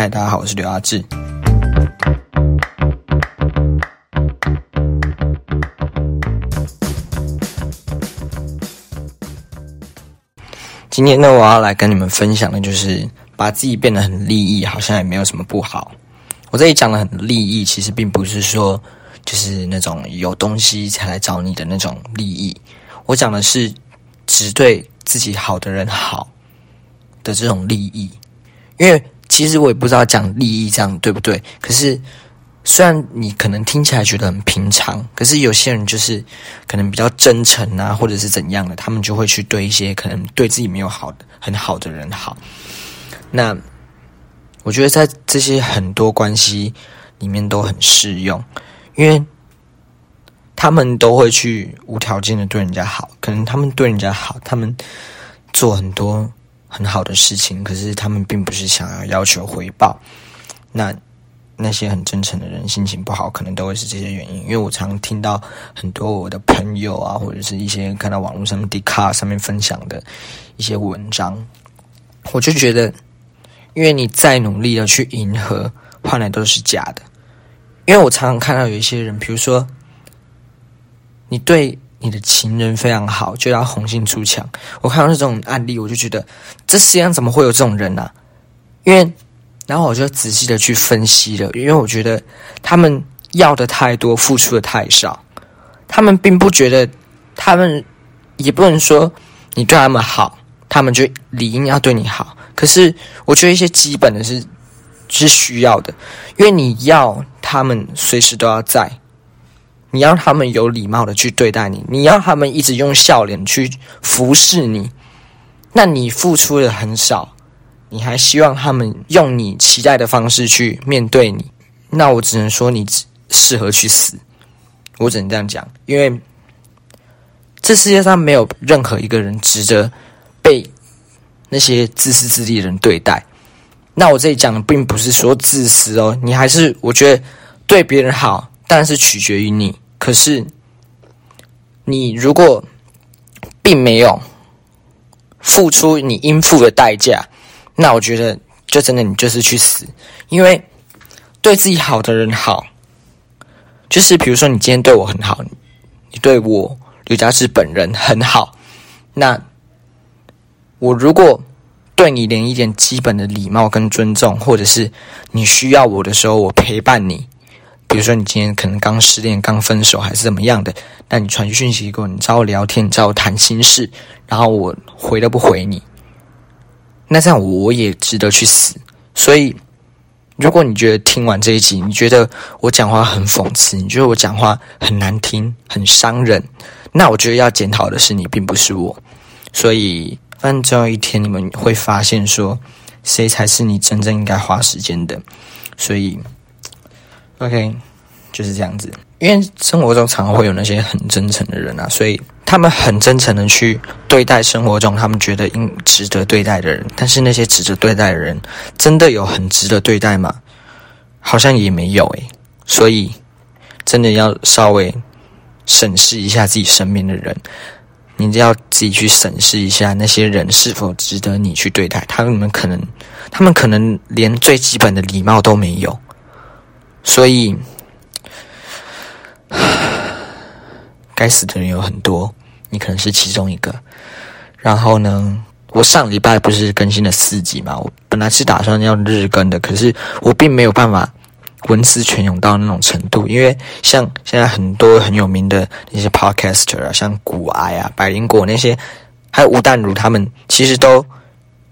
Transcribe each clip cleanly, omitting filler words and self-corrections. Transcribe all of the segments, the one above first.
嗨，大家好，我是刘阿志。今天呢，我要来跟你们分享的就是把自己变得很利益，好像也没有什么不好。我这里讲的很利益，其实并不是说就是那种有东西才来找你的那种利益。我讲的是只对自己好的人好的这种利益。因为其实我也不知道讲利益这样对不对，可是虽然你可能听起来觉得很平常，可是有些人就是可能比较真诚啊，或者是怎样的，他们就会去对一些可能对自己没有好的很好的人好。那我觉得在这些很多关系里面都很适用，因为他们都会去无条件的对人家好，可能他们对人家好，他们做很多很好的事情，可是他们并不是想要求回报。那些很真诚的人心情不好，可能都会是这些原因。因为我常听到很多我的朋友啊，或者是一些看到网络上面 Dcard 上面分享的一些文章，我就觉得因为你再努力的去迎合，换来都是假的。因为我常常看到有一些人，比如说你对你的情人非常好，就要红杏出墙。我看到这种案例，我就觉得这世界上怎么会有这种人啊？因为，然后我就仔细的去分析了，因为我觉得他们要的太多，付出的太少。他们并不觉得，他们也不能说你对他们好，他们就理应要对你好。可是，我觉得一些基本的是需要的，因为你要他们随时都要在。你要他们有礼貌的去对待你，你要他们一直用笑脸去服侍你，那你付出的很少，你还希望他们用你期待的方式去面对你，那我只能说你适合去死，我只能这样讲，因为这世界上没有任何一个人值得被那些自私自利的人对待。那我这里讲的并不是说自私哦，你还是我觉得对别人好，但是取决于你。可是，你如果并没有付出你应付的代价，那我觉得就真的你就是去死。因为对自己好的人好，就是比如说你今天对我很好，你对我刘家志本人很好，那我如果对你连一点基本的礼貌跟尊重，或者是你需要我的时候我陪伴你。比如说你今天可能刚失恋刚分手还是怎么样的，那你传讯息给我，你找我聊天，你找我谈心事，然后我回都不回你，那这样我也值得去死。所以如果你觉得听完这一集，你觉得我讲话很讽刺，你觉得我讲话很难听很伤人，那我觉得要检讨的是你，并不是我。所以反正总有一天你们会发现说谁才是你真正应该花时间的。所以OK， 就是这样子。因为生活中常常会有那些很真诚的人啊，所以他们很真诚的去对待生活中他们觉得应值得对待的人。但是那些值得对待的人，真的有很值得对待吗？好像也没有诶。所以真的要稍微审视一下自己身边的人，你要自己去审视一下那些人是否值得你去对待。他们可能连最基本的礼貌都没有。所以该死的人有很多，你可能是其中一个。然后呢，我上礼拜不是更新了4集嘛，我本来是打算要日更的，可是我并没有办法文思泉涌到那种程度。因为像现在很多很有名的那些 podcaster 啊，像古癌啊、百灵果那些，还有吴淡如他们，其实都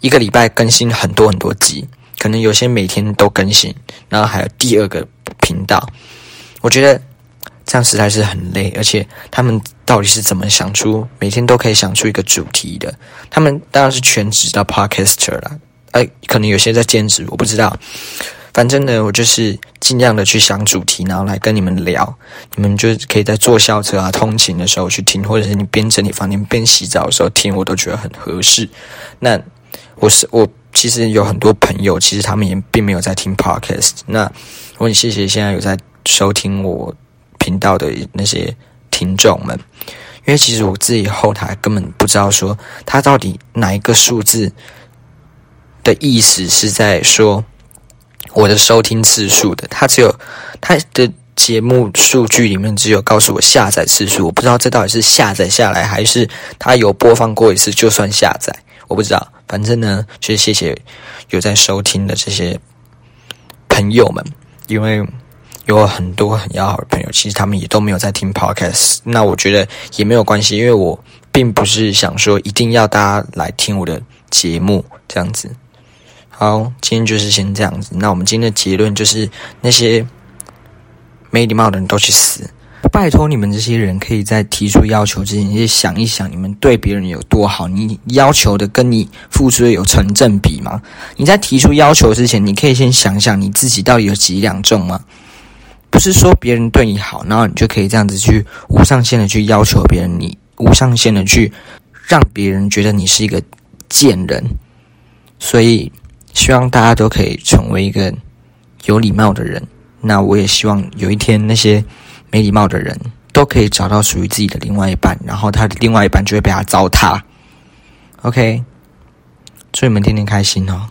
一个礼拜更新很多很多集，可能有些每天都更新，然后还有第二个频道。我觉得这样实在是很累，而且他们到底是怎么想出每天都可以想出一个主题的？他们当然是全职的 podcaster 啦，可能有些在兼职，我不知道。反正呢，我就是尽量的去想主题，然后来跟你们聊。你们就可以在坐校车啊、通勤的时候去听，或者是你边整理房间边洗澡的时候听，我都觉得很合适。那我其实有很多朋友，其实他们也并没有在听 podcast。那我很谢谢现在有在收听我频道的那些听众们，因为其实我自己后台根本不知道说他到底哪一个数字的意思是在说我的收听次数的，它的节目数据里面只有告诉我下载次数，我不知道这到底是下载下来还是它有播放过一次就算下载，我不知道。反正呢，就是谢谢有在收听的这些朋友们，因为有很多很要好的朋友，其实他们也都没有在听 podcast， 那我觉得也没有关系，因为我并不是想说一定要大家来听我的节目这样子。好，今天就是先这样子。那我们今天的结论就是，那些没礼貌的人都去死！拜托你们这些人，可以在提出要求之前，先想一想你们对别人有多好，你要求的跟你付出的有成正比吗？你在提出要求之前，你可以先想想你自己到底有几两重吗？不是说别人对你好，然后你就可以这样子去无上限的去要求别人，你无上限的去让别人觉得你是一个贱人，所以。希望大家都可以成为一个有礼貌的人。那我也希望有一天那些没礼貌的人都可以找到属于自己的另外一半，然后他的另外一半就会被他糟蹋。OK， 祝你们天天开心哦。